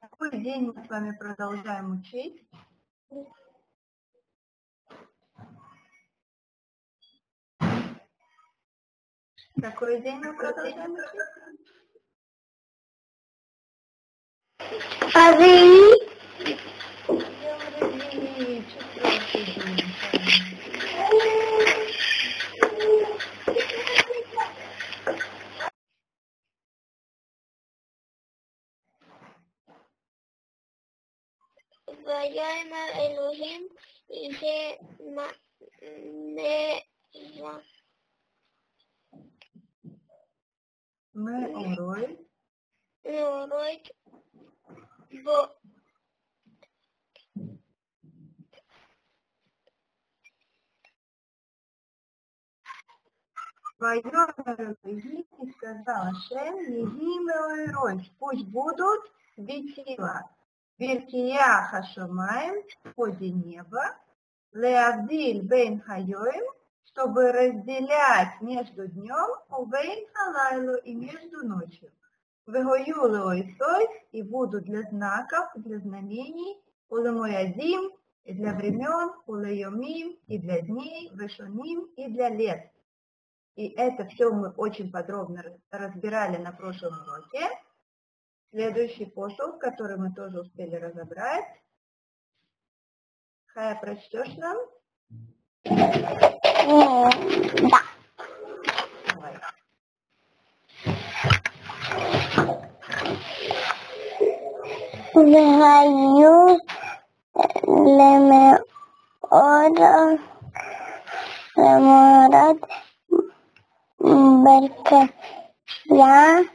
Какой день мы с вами продолжаем учить? Какой день мы продолжаем учить? А Ваяйма Элохим Меорой и сказала Шем, пусть будут светила. Верхия Хашамаем, в ходе неба, Леавдиль Бейн Хайоем, чтобы разделять между днем, Убейн Халайлу и между ночью. Вегоюло и Сой, и будут для знаков, для знамений, Улемуядим, и для времен, Улеюмим, и для дней, Вешуним, и для лет. И это все мы очень подробно разбирали на прошлом уроке. Следующий посуд, который мы тоже успели разобрать. Хая, прочтешь нам? Да. Давай. Вегаю лемеород беркея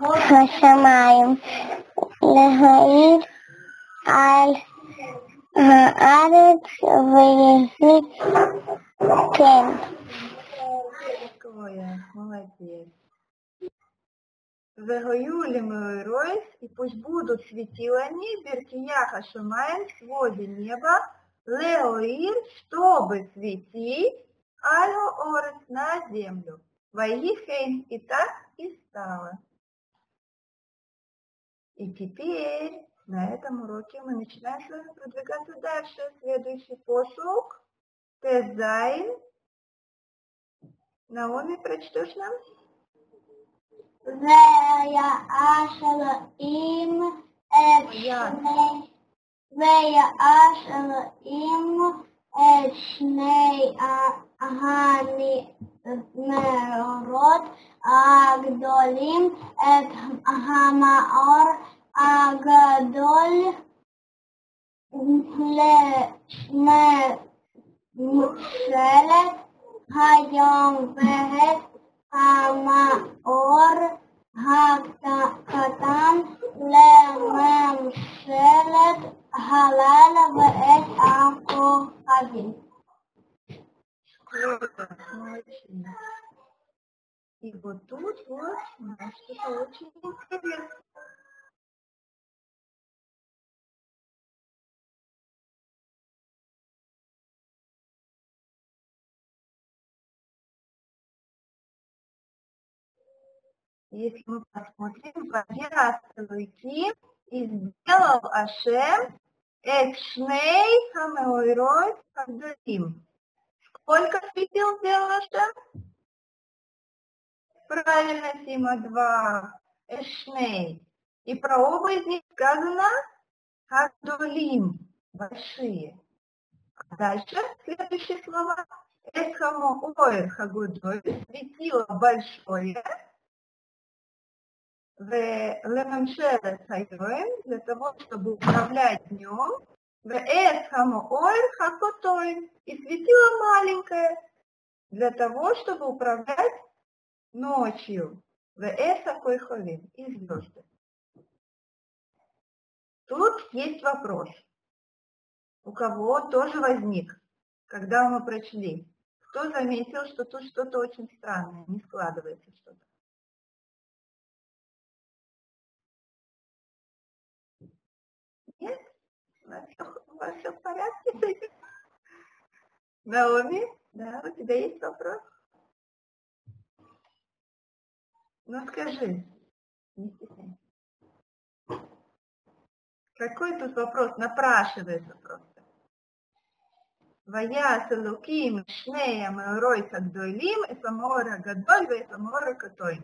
Хашамаем, лехаир, аль-арец, выяснить, кем. Какое, молодец. Вегоюли мы ройс, и пусть будут светилами, беркия Хашамаем, своде неба, леоир, чтобы светить, аль-орец, на землю. Ваихейн, и так и стало. И теперь на этом уроке мы начинаем с вами продвигаться дальше. Следующий посук. Тезайн. Наоми, прочтешь нам? Вея ашала им эчней. Вея ашала им эчней агани мэрот агдолим эт хамаор агадоль лешне мшелет хайом вэгэт хамаор хактакатан лэмэм шелет халал вэгэт аку хадин. И вот тут вот у нас что-то очень интересное. Если мы посмотрим, Ваера Салуйки и сделал Ашем Экшней Хамеойрой Хавдалим. Сколько светил сделал Ашем? Правильно, Сима, 2. Эшней. И про оба из них сказано Хадулим. Большие. А дальше следующие слова. Эхамо Оэр Хагудой. Светило большое. В Лемамшере Хайоэн. Для того, чтобы управлять днем. В Эхамо Оэр Хакотой. И светило маленькое. Для того, чтобы управлять ночью. И звезды. Тут есть вопрос. У кого тоже возник, когда мы прочли. Кто заметил, что тут что-то очень странное, не складывается что-то? Нет? У вас все в порядке с этим? Наоми, да, у тебя есть вопрос? Ну скажи, не стесняйтесь. Какой тут вопрос? Напрашивается просто. Ваяс луким шнеем рой сагдойлим и самора гадоль и самора катой.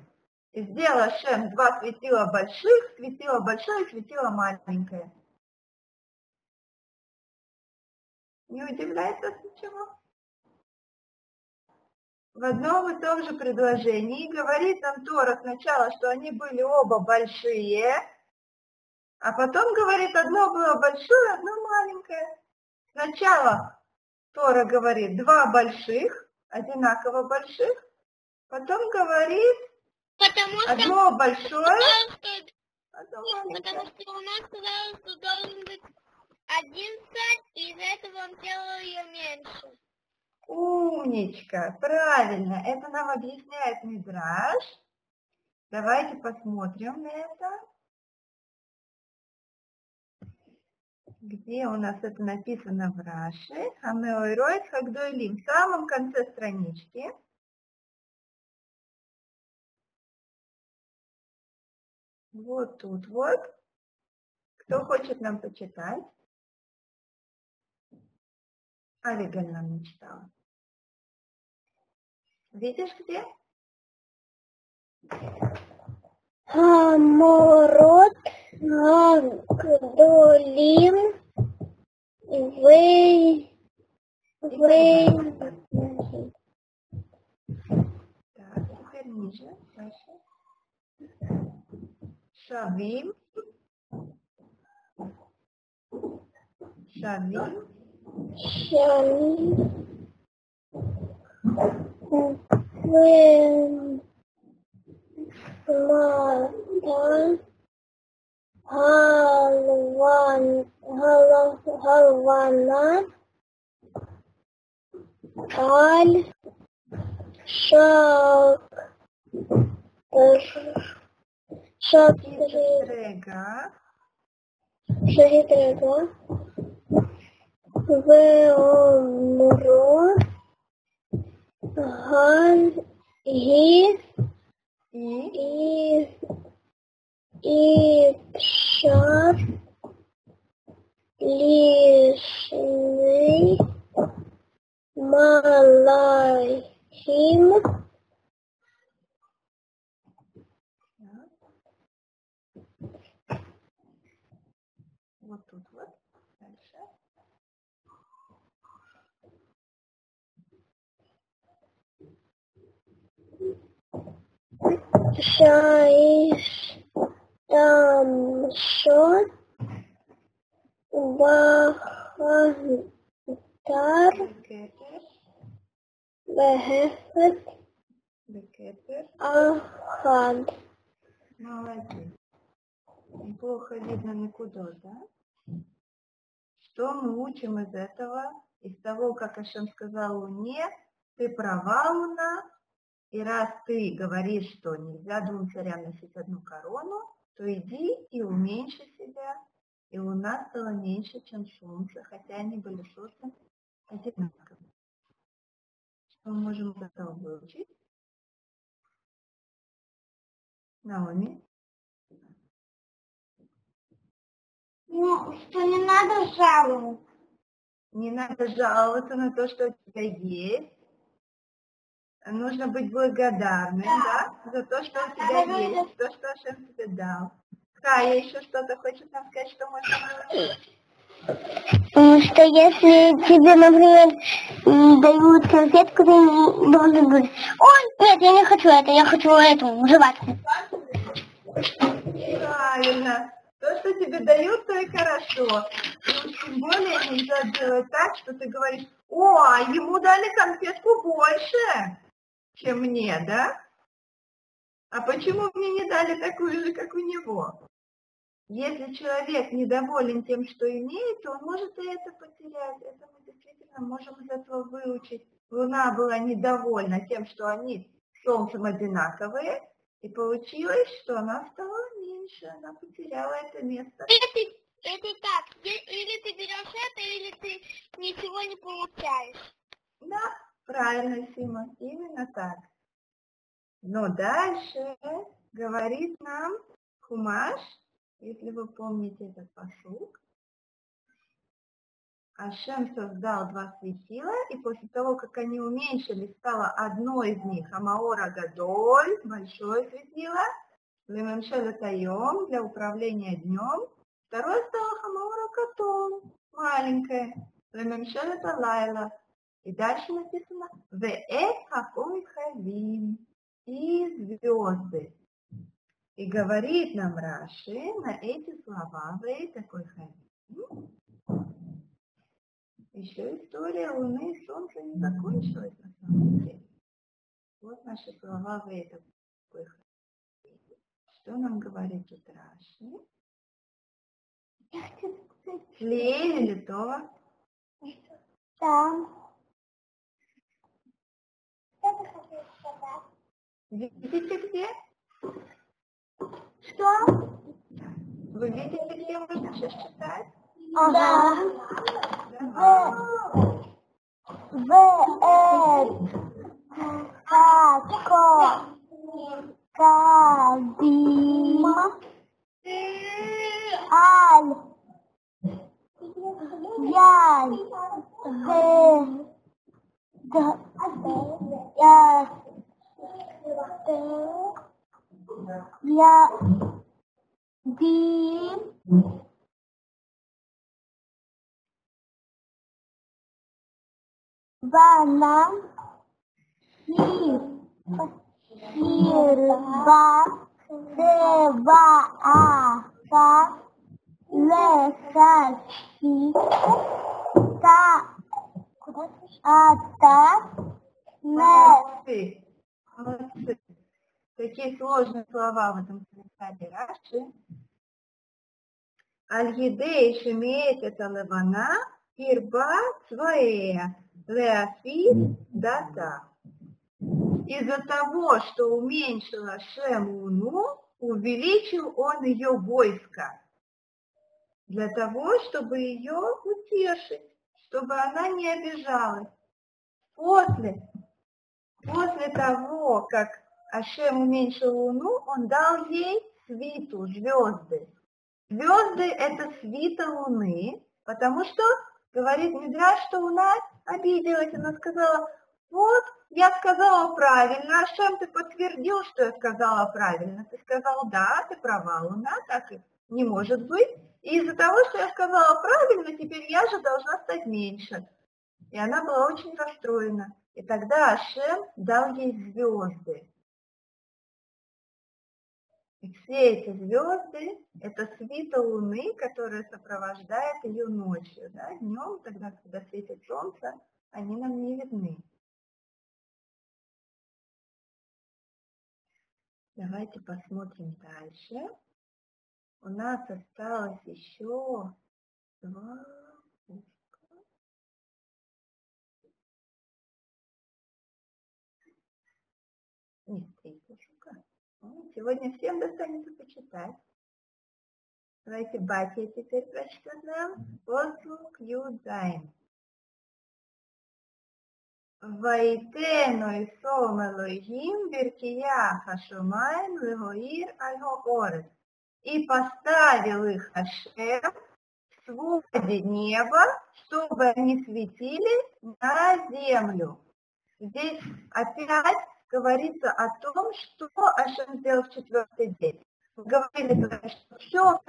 И сделал Шем два светила больших, светила большое и светила маленькое. Не удивляется почему? В одном и том же предложении говорит нам Тора сначала, что они были оба большие, а потом говорит, одно было большое, одно маленькое. Сначала Тора говорит два больших, одинаково больших, потом говорит одно большое, одно маленькое. Потому что у нас сказалось, что должен быть один царь, и из-за этого он делал ее меньше. Умничка, правильно, это нам объясняет Мидраш. Давайте посмотрим на это. Где у нас это написано в Раши? Хамеойроид хагдойлим, в самом конце странички. Вот тут вот. Кто хочет нам почитать? Авигаль нам не читала. Видишь где? Хамород Гдолим Вей. Так, теперь ниже. Дальше. Шавим. Шагитрега. Веомро Ганги и Шар Лишный Малахим вот тут вот. Дальше. Шаиш там шо бахантар бехефет ахад. Молодец. Неплохо видно никуда, да? Что мы учим из этого? Из того, как Ашем сказал Луне, ты права, Луна, и раз ты говоришь, что нельзя двум царям носить одну корону, то иди и уменьши себя. И Луна стала меньше, чем Солнце, хотя они были созданы одинаково. Что мы можем из этого выучить? Наоми? Ну, что не надо жаловаться. Не надо жаловаться на то, что у тебя есть. Нужно быть благодарным, да, за то, что у тебя есть, за то, что Ашем тебе дал. Кая еще что-то хочет нам сказать, что можно делать? Что если тебе, например, дают конфетку, ты не должен говорить, о, нет, я не хочу это, я хочу эту жвачку. Правильно. То, что тебе дают, то и хорошо. И уж тем более нельзя делать так, что ты говоришь, о, ему дали конфетку больше, чем мне, да? А почему мне не дали такую же, как у него? Если человек недоволен тем, что имеет, то он может и это потерять. Это мы действительно можем из этого выучить. Луна была недовольна тем, что они с Солнцем одинаковые, и получилось, что она стала меньше, она потеряла это место. Это так, или ты берешь это, или ты ничего не получаешь. Да, правильно, Сима, именно так. Но дальше говорит нам Хумаш, если вы помните этот пасук, Ашем создал два светила, и после того, как они уменьшились, стало одно из них, Амаора Гадоль, большое светило, Лемемшеля Тайом, для управления днем, второе стало Амаора Катон, маленькое, Лемемшеля Талайла, и дальше написано Веэт Хакой Хавим, и звезды. И говорит нам Раши на эти слова Веэт Хакой Хавим. Еще история Луны и Солнца не закончилась на самом деле. Вот наши слова в этом выходе. Что нам говорит тут Раши? Я хотела сказать. Лея или то? Там. Что ты хотела сказать? Видите где? Что? Вы видите, где можно сейчас читать? Ага. Вана Хирба Севааха Лехаши Таата Несы. Молодцы. Такие сложные слова в этом комментарии Раши. Аль-Едей Шемеет это Левана Хирба Цваэя. Леофит дата. Из-за того, что уменьшил Ашем Луну, увеличил он ее войско. Для того, чтобы ее утешить, чтобы она не обижалась. После того, как Ашем уменьшил Луну, он дал ей свиту, звезды. Звезды это свита Луны, потому что, говорит Мидраш, что у нас обиделась, она сказала, вот, я сказала правильно, Ашем, ты подтвердил, что я сказала правильно. Ты сказал, да, ты права, Луна, так и не может быть. И из-за того, что я сказала правильно, теперь я же должна стать меньше. И она была очень расстроена. И тогда Ашем дал ей звезды. И все эти звезды – это свита Луны, которая сопровождает ее ночью. Да? Днем, тогда, когда светит солнце, они нам не видны. Давайте посмотрим дальше. У нас осталось еще два куска. Нет, три куска. Сегодня всем достанется почитать. Давайте Батя теперь прочитать нам. Послуг Юдзайн. Вайтену и сомелогим беркия хашумайн легоир альгоорес. И поставил их Ашем в своде неба, чтобы они светили на землю. Здесь опять говорится о том, что Ашем сделал в четвертый день. Мы говорили, что все,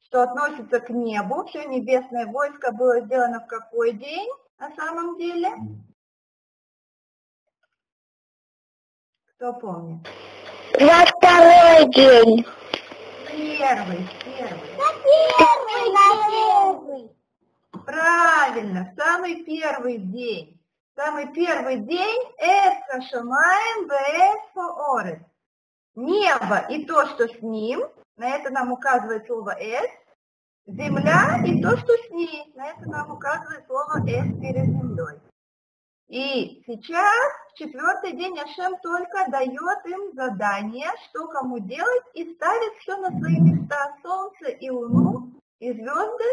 что относится к небу, все небесное войско было сделано в какой день на самом деле? Кто помнит? 22-й день. Первый. На первый. Правильно, самый первый день. Самый первый день это Шамаем Бэсфоорес. Небо и то, что с ним, на это нам указывает слово С. Земля и то, что с ней, на это нам указывает слово С перед землей. И сейчас, в четвертый день, Ашем только дает им задание, что кому делать, и ставит все на свои места. Солнце и Луну, и звезды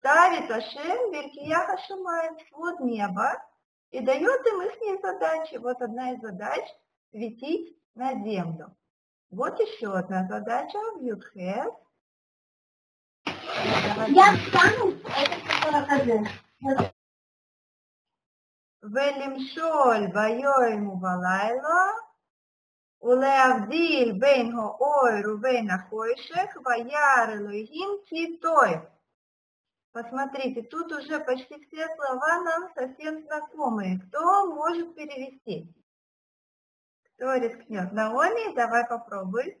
ставит Ашем Беркия Хашимаем, свод неба. И дает им их задачи. Вот одна из задач – светить на землю. Вот еще одна задача. You have. Я встану, это которое Велимшоль байоему валайла, улеавдиль бенго ойру вена хойшех, ваяр элогим титой. Посмотрите, тут уже почти все слова нам совсем знакомые. Кто может перевести? Кто рискнет? Наоми, давай попробуй.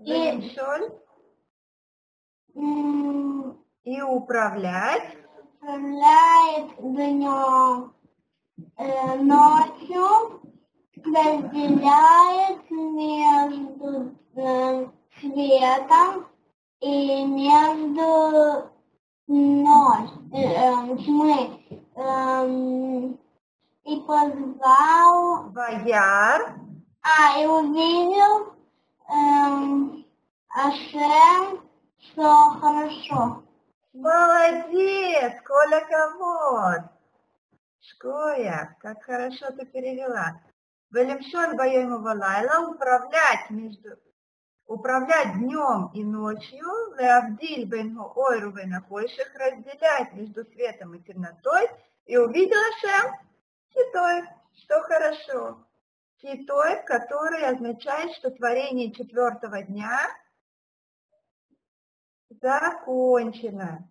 Велимшоль. И управлять. Управляет днем, ночью, разделяет между светом и между тьмы. И позвал Ваяр, и увидел Ашем, что хорошо. Молодец, Коля Кавод! Шкоя, как хорошо ты перевела. Велимшон боему валайла, управлять днем и ночью, леавдиль бенго ойру венахойших, разделять между светом и темнотой, и увидела Шем Титой, что хорошо. Титой, который означает, что творение четвертого дня закончено.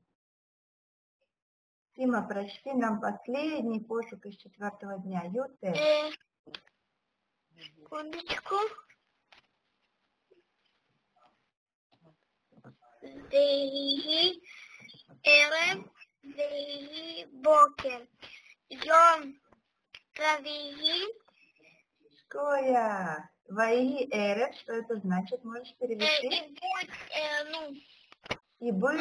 Тима, прочти нам последний посук из четвертого дня. Юте. Секундочку. Дейи эрем, дейи бокер. Йом тавии. Шкоя. Ваи эрем, что это значит? Можешь перевести? И был...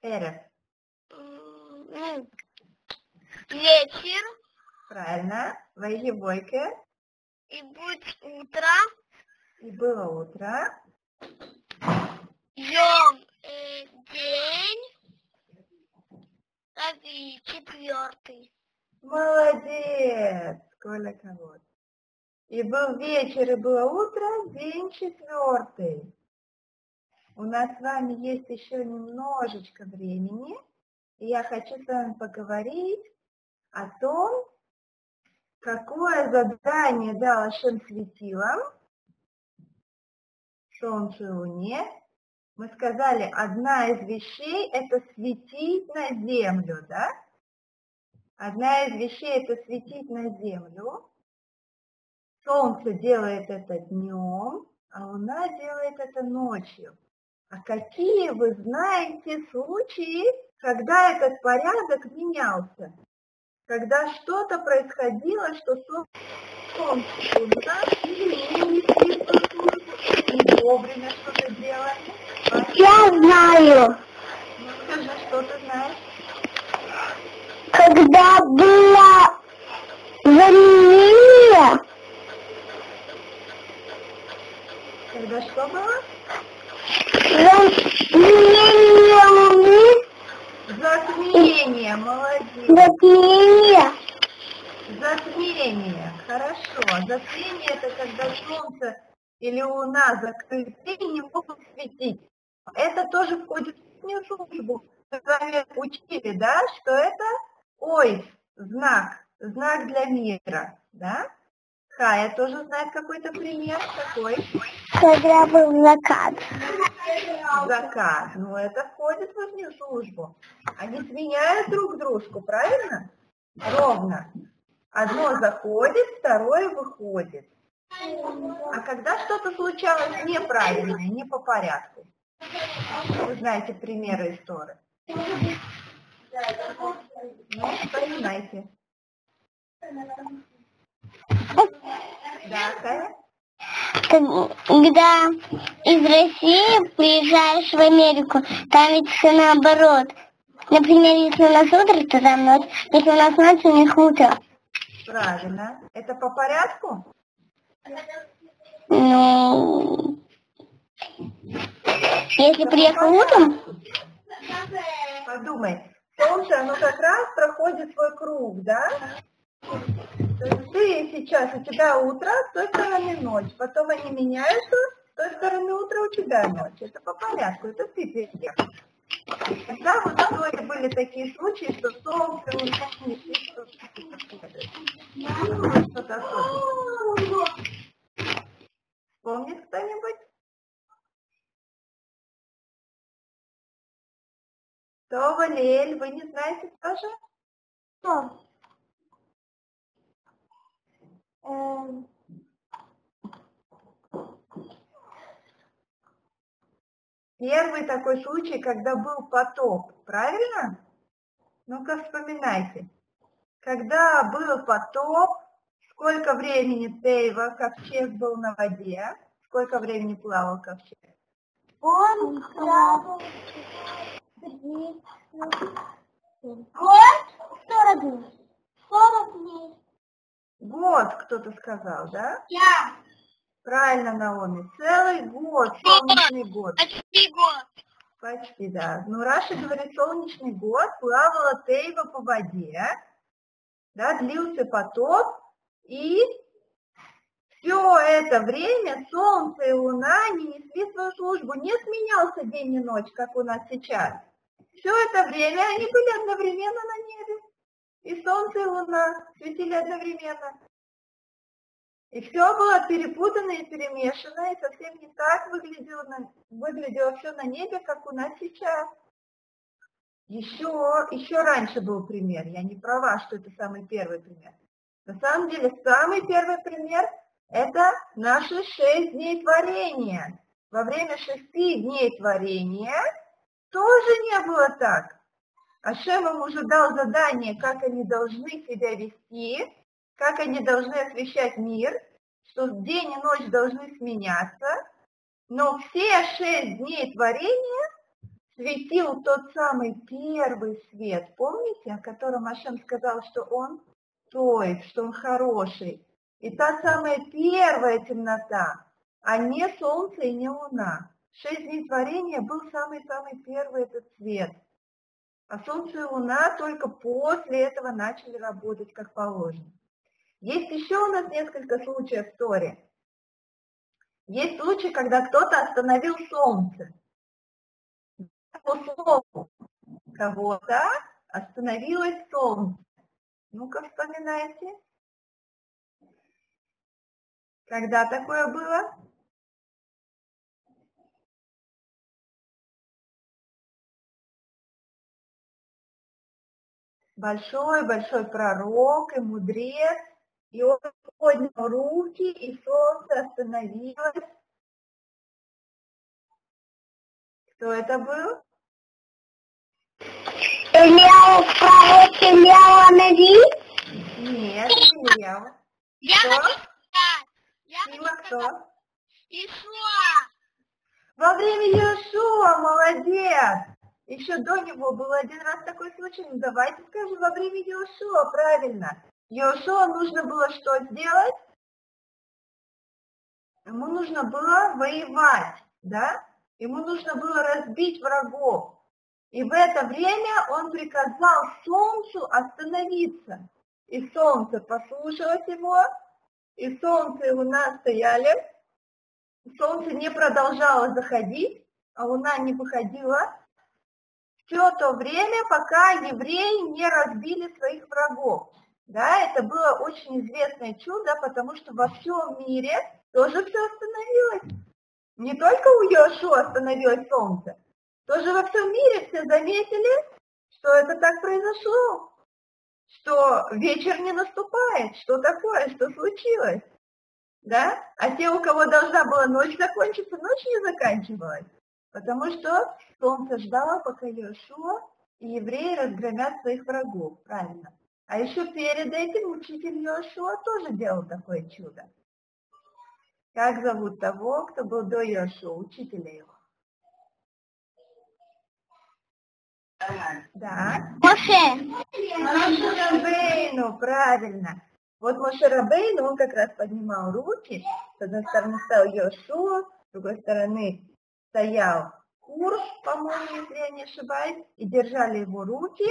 Эре. Вечер. Правильно. Войди бойке. И будь утро. И было утро. Йом день. Рави четвертый. Молодец. Коля кого-то. И был вечер, и было утро, день четвертый. У нас с вами есть еще немножечко времени, и я хочу с вами поговорить о том, какое задание дал Ашем светилам, солнцу и луне. Мы сказали, одна из вещей – это светить на землю, да? Одна из вещей – это светить на землю. Солнце делает это днем, а луна делает это ночью. А какие вы знаете случаи, когда этот порядок менялся? Когда что-то происходило, что солнце и луна не вовремя что-то делали? Я знаю. Ну скажи, что ты знаешь? Когда было замерение. Когда что было? Затмение луны. Затмение, молодец. Затмение. Затмение, хорошо. Затмение это когда солнце или луна закрыты и не могут светить. Это тоже входит в синюю службу. Мы с вами учили, да, что это ой, знак для мира, да? Кая тоже знает какой-то пример. Какой? Когда был закат. Закат. Ну, это входит в их службу. Они сменяют друг дружку, правильно? Ровно. Одно заходит, второе выходит. А когда что-то случалось неправильное, не по порядку? Вы знаете примеры из Торы? Ну, вспоминайте. Да, Кая? Когда из России приезжаешь в Америку, там ведь все наоборот. Например, если у нас утро, то там ночь. Если у нас ночь, у них утро. Правильно. Это по порядку? Ну... Если приехал утром... Подумай. солнце, оно как раз проходит свой круг, да? То есть ты сейчас, у тебя утро, с той стороны ночь, потом они меняются, с той стороны утро, у тебя ночь. Это по порядку, это ты переехал. Да, вот вроде были такие случаи, что солнце у нас не светит. Что-то особенное. Помнит кто-нибудь? То, Валель, вы не знаете тоже? Что? Первый такой случай, когда был потоп, правильно? Ну-ка вспоминайте. Когда был потоп, сколько времени Тейва ковчег был на воде? Сколько времени плавал ковчег? Он плавал 3... Год? 40 дней. 40 дней. Год, кто-то сказал, да? Я. Правильно, Наоми. Целый год, солнечный год. Почти год. Почти, да. Ну, Раша говорит, солнечный год, плавала Тейва по воде, да, длился потоп, и все это время солнце и луна не несли свою службу, не сменялся день и ночь, как у нас сейчас. Все это время они были одновременно на небе. И солнце, и луна светили одновременно. И все было перепутано и перемешано, и совсем не так выглядело все на небе, как у нас сейчас. Еще раньше был пример, я не права, что это самый первый пример. На самом деле, самый первый пример – это наши 6 дней творения. Во время 6 дней творения тоже не было так. Ашем им уже дал задание, как они должны себя вести, как они должны освещать мир, что день и ночь должны сменяться, но все 6 дней творения светил тот самый первый свет, помните, о котором Ашем сказал, что он стоит, что он хороший, и та самая первая темнота, а не солнце и не луна. 6 дней творения был самый-самый первый этот свет. А солнце и луна только после этого начали работать как положено. Есть еще у нас несколько случаев в Торе. Есть случаи, когда кто-то остановил солнце. По слову кого-то остановилось солнце. Ну-ка вспоминайте. Когда такое было? Большой-большой пророк и мудрец, и он поднял руки, и солнце остановилось. Кто это был? Илия, пророк Илия Нави? Нет, Илия. Кто? Йошуа. Во время Йошуа, молодец! Еще до него был один раз такой случай, ну давайте скажем, во время Йошуа, правильно. Йошуа нужно было что сделать? Ему нужно было воевать, да? Ему нужно было разбить врагов. И в это время он приказал солнцу остановиться. И солнце послушалось его, и солнце и луна стояли. Солнце не продолжало заходить, а луна не выходила. Все то время, пока евреи не разбили своих врагов. Да, это было очень известное чудо, потому что во всем мире тоже все остановилось. Не только у Йошуа остановилось солнце. Тоже во всем мире все заметили, что это так произошло. Что вечер не наступает. Что такое? Что случилось? Да? А те, у кого должна была ночь закончиться, ночь не заканчивалась. Потому что солнце ждало, пока Йошуа и евреи разгромят своих врагов, правильно. А еще перед этим учитель Йошуа тоже делал такое чудо. Как зовут того, кто был до Йошуа, учителя его? Да. Моше Рабейну, правильно. Вот Моше Рабейну, он как раз поднимал руки, с одной стороны стал Йошуа, с другой стороны... стоял Курс, по-моему, если я не ошибаюсь, и держали его руки,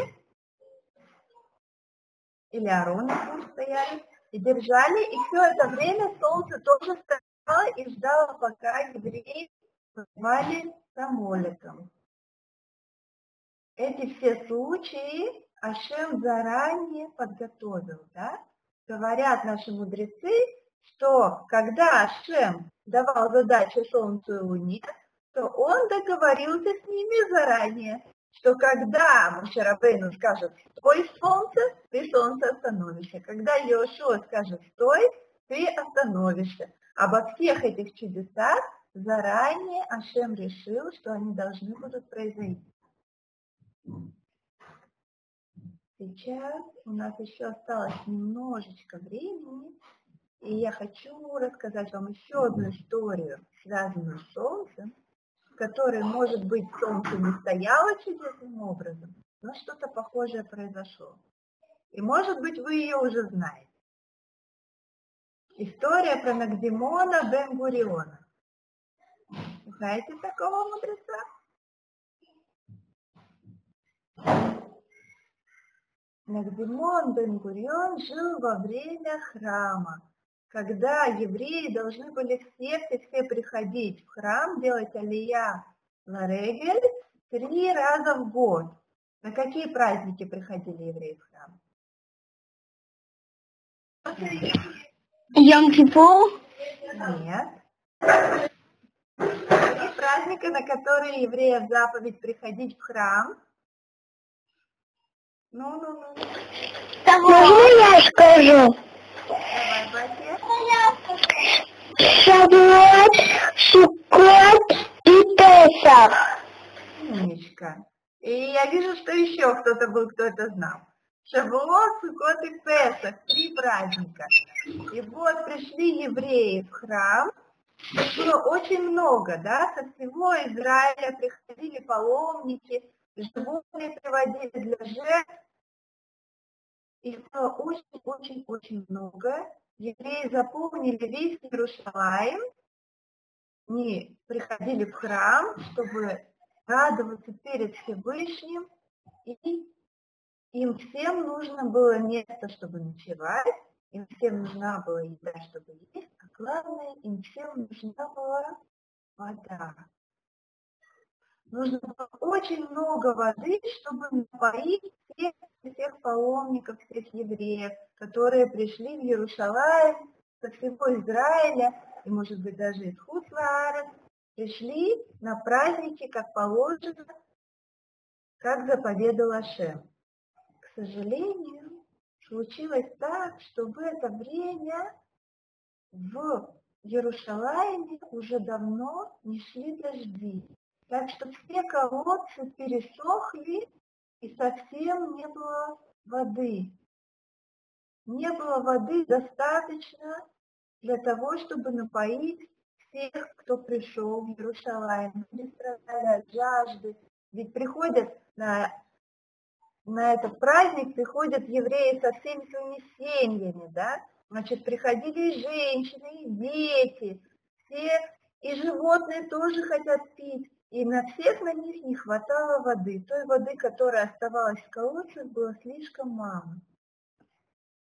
или Аарон стояли и держали, и все это время солнце тоже стояло и ждало, пока евреи звали Самоликом. Эти все случаи Ашем заранее подготовил, да? Говорят наши мудрецы, что когда Ашем давал задачу Солнцу и Луне, то он договорился с ними заранее, что когда Моше Рабейну скажет «стой, солнце», ты, солнце, остановишься. Когда Йошуа скажет «стой», ты остановишься. Обо всех этих чудесах заранее Ашем решил, что они должны будут произойти. Сейчас у нас еще осталось немножечко времени, и я хочу рассказать вам еще одну историю, связанную с солнцем, в которой, может быть, солнце не стояло чудесным образом, но что-то похожее произошло. И, может быть, вы ее уже знаете. История про Нагдимона бен Гуриона. Знаете такого мудреца? Нагдимон бен Гурион жил во время храма, когда евреи должны были все приходить в храм, делать алия ларегель 3 раза в год. На какие праздники приходили евреи в храм? Йом-Кипур? Нет. И праздники, на которые евреев заповедь приходить в храм? Ну. Можно я скажу? Давай, братья. Шавуот, Суккот и Песах. Умничка. И я вижу, что еще кто-то был, кто это знал. Шавуот, Суккот и Песах. 3 праздника. И вот пришли евреи в храм. Их было очень много, да? Со всего Израиля приходили паломники. Животные приводили для жертв, их было очень-очень-очень много. Евреи заполнили весь Иерусалим, они приходили в храм, чтобы радоваться перед Всевышним, и им всем нужно было место, чтобы ночевать, им всем нужна была еда, чтобы есть, а главное, им всем нужна была вода. Нужно было очень много воды, чтобы напоить всех паломников, всех евреев, которые пришли в Иерусалим со всего Израиля, и, может быть, даже из Хуцлаарец, пришли на праздники, как положено, как заповедал Ашем. К сожалению, случилось так, что в это время в Иерусалиме уже давно не шли дожди. Так что все колодцы пересохли, и совсем не было воды. Не было воды достаточно для того, чтобы напоить всех, кто пришел в Иерусалим. Люди страдали от жажды. Ведь приходят на этот праздник, приходят евреи со всеми своими семьями, да? Значит, приходили и женщины, и дети, все, и животные тоже хотят пить. И на всех на них не хватало воды. Той воды, которая оставалась в колодцах, было слишком мало.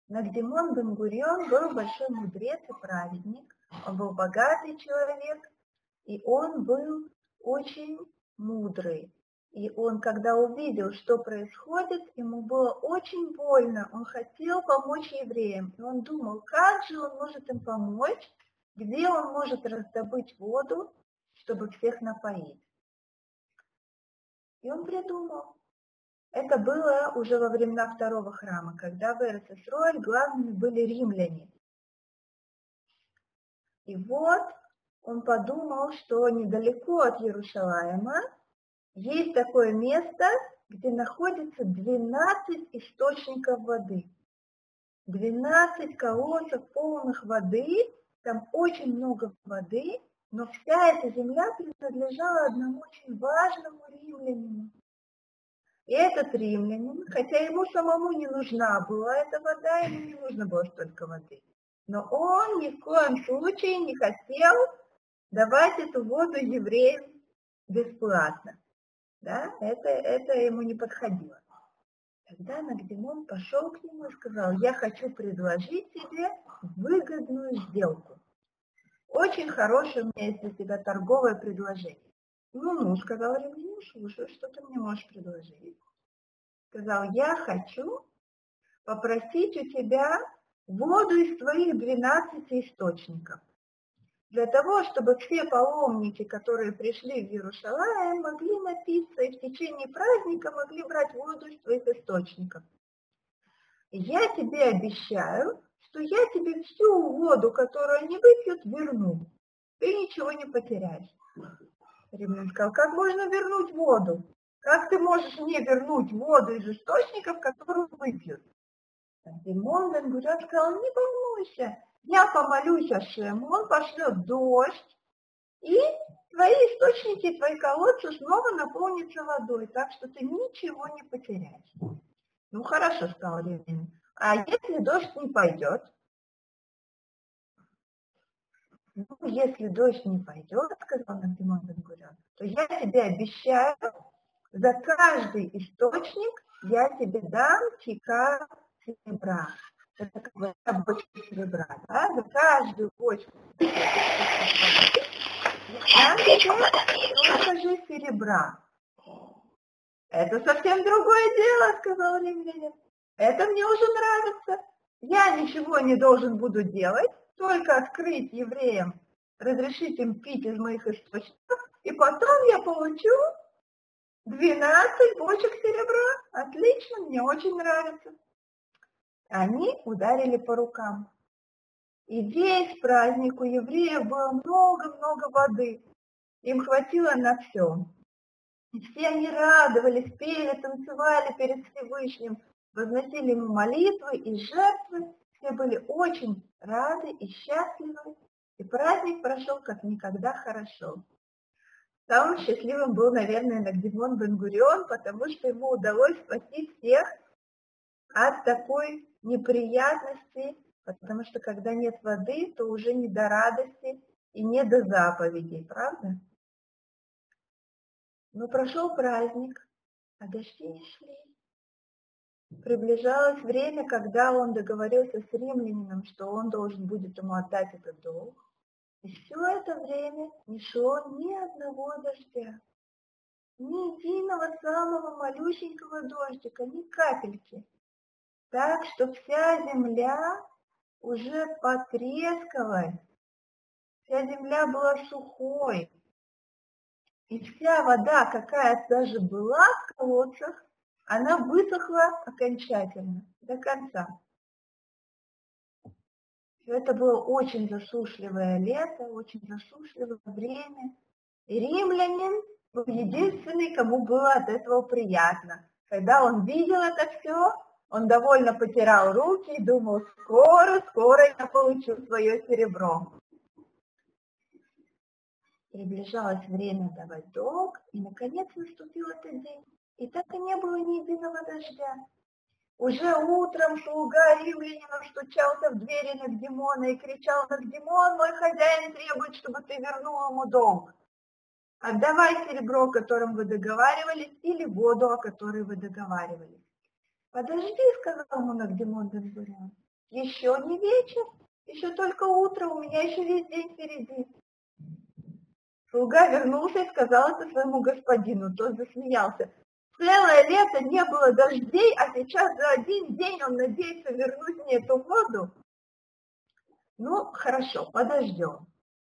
Нагдимон бен Гурион был большой мудрец и праведник. Он был богатый человек, и он был очень мудрый. И он, когда увидел, что происходит, ему было очень больно. Он хотел помочь евреям. И он думал, как же он может им помочь, где он может раздобыть воду, чтобы всех напоить. И он придумал. Это было уже во времена 2 храма, когда в Эрец-Исроэль главными были римляне. И вот он подумал, что недалеко от Иерусалима есть такое место, где находится 12 источников воды. 12 колодцев полных воды, там очень много воды, но вся эта земля принадлежала одному очень важному римлянину. И этот римлянин, хотя ему самому не нужна была эта вода, ему не нужно было столько воды, но он ни в коем случае не хотел давать эту воду евреям бесплатно. Да? Это ему не подходило. Тогда Нагдимон пошел к нему и сказал: я хочу предложить тебе выгодную сделку. Очень хорошее у меня есть для тебя торговое предложение. Ну, сказал Рабейну, слушай, что ты мне можешь предложить? Сказал: я хочу попросить у тебя воду из твоих 12 источников, для того, чтобы все паломники, которые пришли в Иерусалим, могли напиться и в течение праздника могли брать воду из твоих источников. Я тебе обещаю, что я тебе всю воду, которую они выпьют, верну. Ты ничего не потеряешь. Рабейну сказал: как можно вернуть воду? Как ты можешь мне вернуть воду из источников, которую выпьют? Нагдимон бен Гурион сказал: не волнуйся, я помолюсь Ашему, он пошлет дождь, и твои источники, твои колодцы снова наполнятся водой, так что ты ничего не потеряешь. Ну хорошо, сказал Рабейну, а если дождь не пойдет? Ну, если дождь не пойдет, сказал Нагдимон бен Гурион, то я тебе обещаю, за каждый источник я тебе дам тика серебра. Это как бы бочка серебра, да? За каждую бочку скажи серебра. Это совсем другое дело, сказал римлянин. Это мне уже нравится. Я ничего не должен буду делать, только открыть евреям, разрешить им пить из моих источников, и потом я получу 12 бочек серебра. Отлично, мне очень нравится. Они ударили по рукам. И весь праздник у евреев было много-много воды. Им хватило на все. И все они радовались, пели, танцевали перед Всевышним, возносили ему молитвы и жертвы. Все были очень рады и счастливы. И праздник прошел как никогда хорошо. Самым счастливым был, наверное, Нагдимон бен Гурион, потому что ему удалось спасти всех от такой неприятности, потому что когда нет воды, то уже не до радости и не до заповедей, правда? Но прошел праздник, а дожди не шли. Приближалось время, когда он договорился с римлянином, что он должен будет ему отдать этот долг. И все это время не шло ни одного дождя, ни единого самого малюсенького дождика, ни капельки. Так что вся земля уже потрескалась, вся земля была сухой. И вся вода, какая даже была в колодцах, она высохла окончательно, до конца. Это было очень засушливое лето, очень засушливое время. И римлянин был единственный, кому было от этого приятно. Когда он видел это все, он довольно потирал руки и думал: скоро я получу свое серебро. Приближалось время давать долг, и наконец наступил этот день. И так и не было ни единого дождя. Уже утром слуга римлянина стучался в двери Нагдимона и кричал: Нагдимон, мой хозяин требует, чтобы ты вернул ему долг. Отдавай серебро, о котором вы договаривались, или воду, о которой вы договаривались. Подожди, сказал ему Нагдимон бен Гурион, еще не вечер, еще только утро, у меня еще весь день впереди. Слуга вернулся и сказал это своему господину, тот засмеялся. Целое лето не было дождей, а сейчас за один день он надеется вернуть мне эту воду. Ну, хорошо, подождем.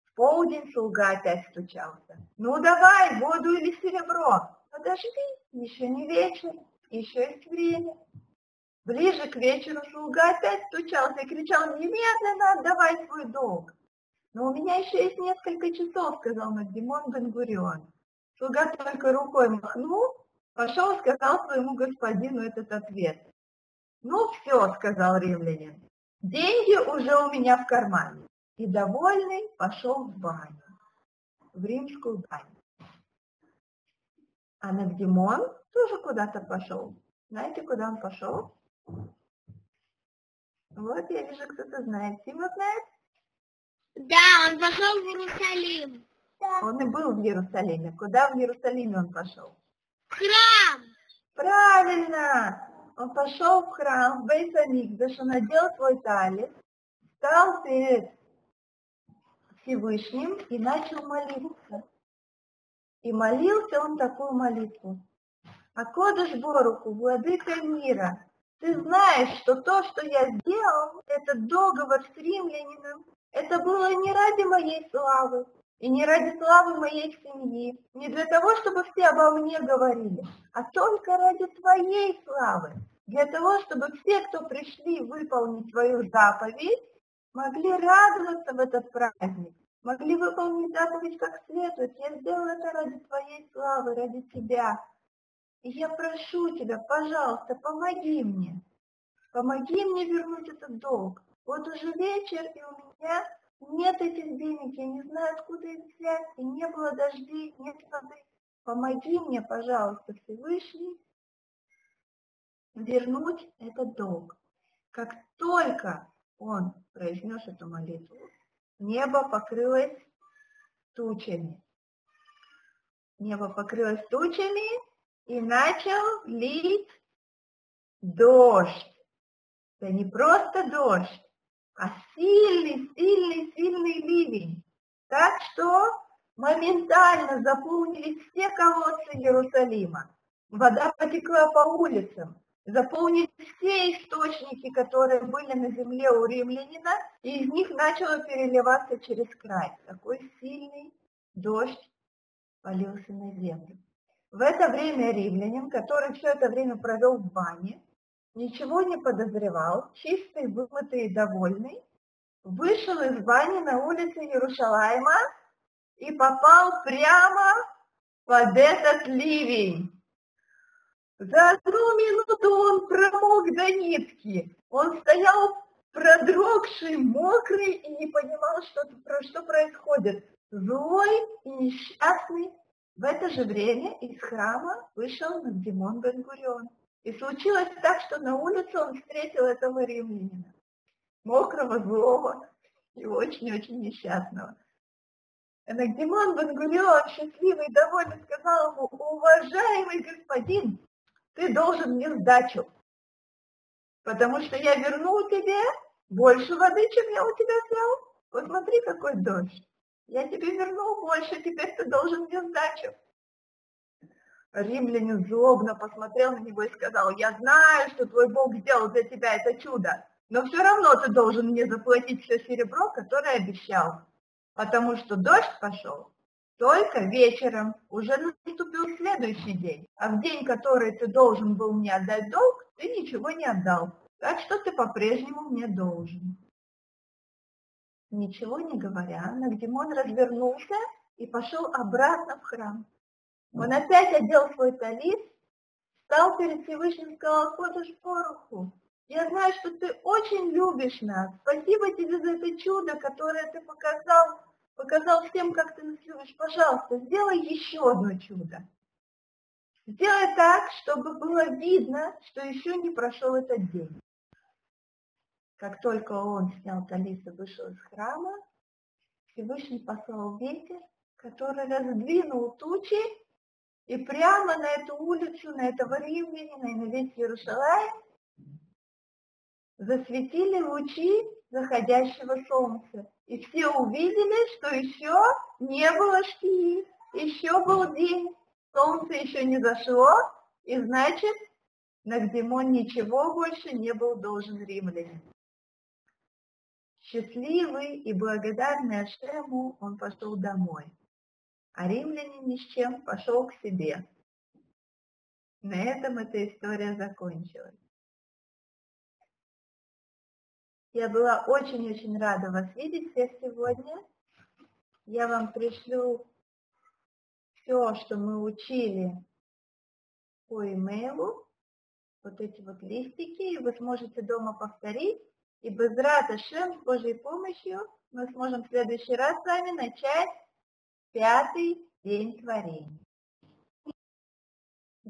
В полдень слуга опять стучался. Ну, давай воду или серебро. Подожди, еще не вечер, еще есть время. Ближе к вечеру слуга опять стучался и кричал: немедленно отдавай свой долг. Но у меня еще есть несколько часов, сказал Нагдимон бен Гурион. Слуга только рукой махнул, пошел и сказал своему господину этот ответ. Ну все, сказал римлянин, деньги уже у меня в кармане. И довольный пошел в баню, в римскую баню. А Нагдимон тоже куда-то пошел. Знаете, куда он пошел? Вот я вижу, кто-то знает. Сима знает? Да, он пошел в Иерусалим. Да. Он и был в Иерусалиме. Куда в Иерусалиме он пошел? Храм! Правильно! он пошел в храм, в Бейт-Амикдаш, он надел свой талис, стал перед Всевышним и начал молиться. И молился он такую молитву. Акодыш Боруку, владыка мира, ты знаешь, что то, что я сделал, этот договор с римлянином, это было не ради моей славы и не ради славы моей семьи, не для того, чтобы все обо мне говорили, а только ради твоей славы, для того, чтобы все, кто пришли выполнить твою заповедь, могли радоваться в этот праздник, могли выполнить заповедь как следует. Я сделал это ради твоей славы, ради тебя. И я прошу тебя, пожалуйста, помоги мне вернуть этот долг. Вот уже вечер, и у меня нет этих денег, я не знаю, откуда их взять, и не было дождей, нет воды. Помоги мне, пожалуйста, Всевышний, вернуть этот долг. Как только он произнес эту молитву, небо покрылось тучами. Небо покрылось тучами, и начал лить дождь. Да не просто дождь, а сильный ливень. Так что моментально заполнились все колодцы Иерусалима. Вода потекла по улицам, заполнились все источники, которые были на земле у римлянина, и из них начало переливаться через край. Такой сильный дождь полился на землю. В это время римлянин, который все это время провел в бане, ничего не подозревал, чистый, вымытый и довольный, вышел из бани на улице Иерушалайма и попал прямо под этот ливень. За одну минуту он промок до нитки. Он стоял продрогший, мокрый и не понимал, что происходит. Злой и несчастный. В это же время из храма вышел Нагдимон бен Гурион. И случилось так, что на улице он встретил этого римлянина. Мокрого, злого и очень-очень несчастного. Нагдимон бен Гурион, счастливый и довольный, сказал ему: уважаемый господин, ты должен мне сдачу, потому что я верну тебе больше воды, чем я у тебя взял. Вот смотри, какой дождь. Я тебе вернул больше, теперь ты должен мне сдачу. Римлянин злобно посмотрел на него и сказал: я знаю, что твой Бог сделал для тебя это чудо, но все равно ты должен мне заплатить все серебро, которое обещал, потому что дождь пошел только вечером, уже наступил следующий день, а в день, который ты должен был мне отдать долг, ты ничего не отдал, так что ты по-прежнему мне должен. Ничего не говоря, Нагдимон развернулся и пошел обратно в храм. Он опять одел свой талис, встал перед Всевышним и сказал: «Кодыш Боруху, я знаю, что ты очень любишь нас. Спасибо тебе за это чудо, которое ты показал всем, как ты нас любишь. Пожалуйста, сделай еще одно чудо. Сделай так, чтобы было видно, что еще не прошел этот день». Как только он снял талис и вышел из храма, Всевышний послал ветер, который раздвинул тучи, и прямо на эту улицу, на этого римлянина и на весь Иерусалим засветили лучи заходящего солнца. И все увидели, что еще не было шкии, еще был день, солнце еще не зашло, и значит, Нагдимон ничего больше не был должен римлянину. Счастливый и благодарный Ашему, он пошел домой, а римлянин ни с чем пошел к себе. На этом эта история закончилась. Я была очень-очень рада вас видеть всех сегодня. Я вам пришлю все, что мы учили по имейлу, вот эти вот листики, и вы сможете дома повторить. И без рата Шем, с Божьей помощью, мы сможем в следующий раз с вами начать 5-й день творения.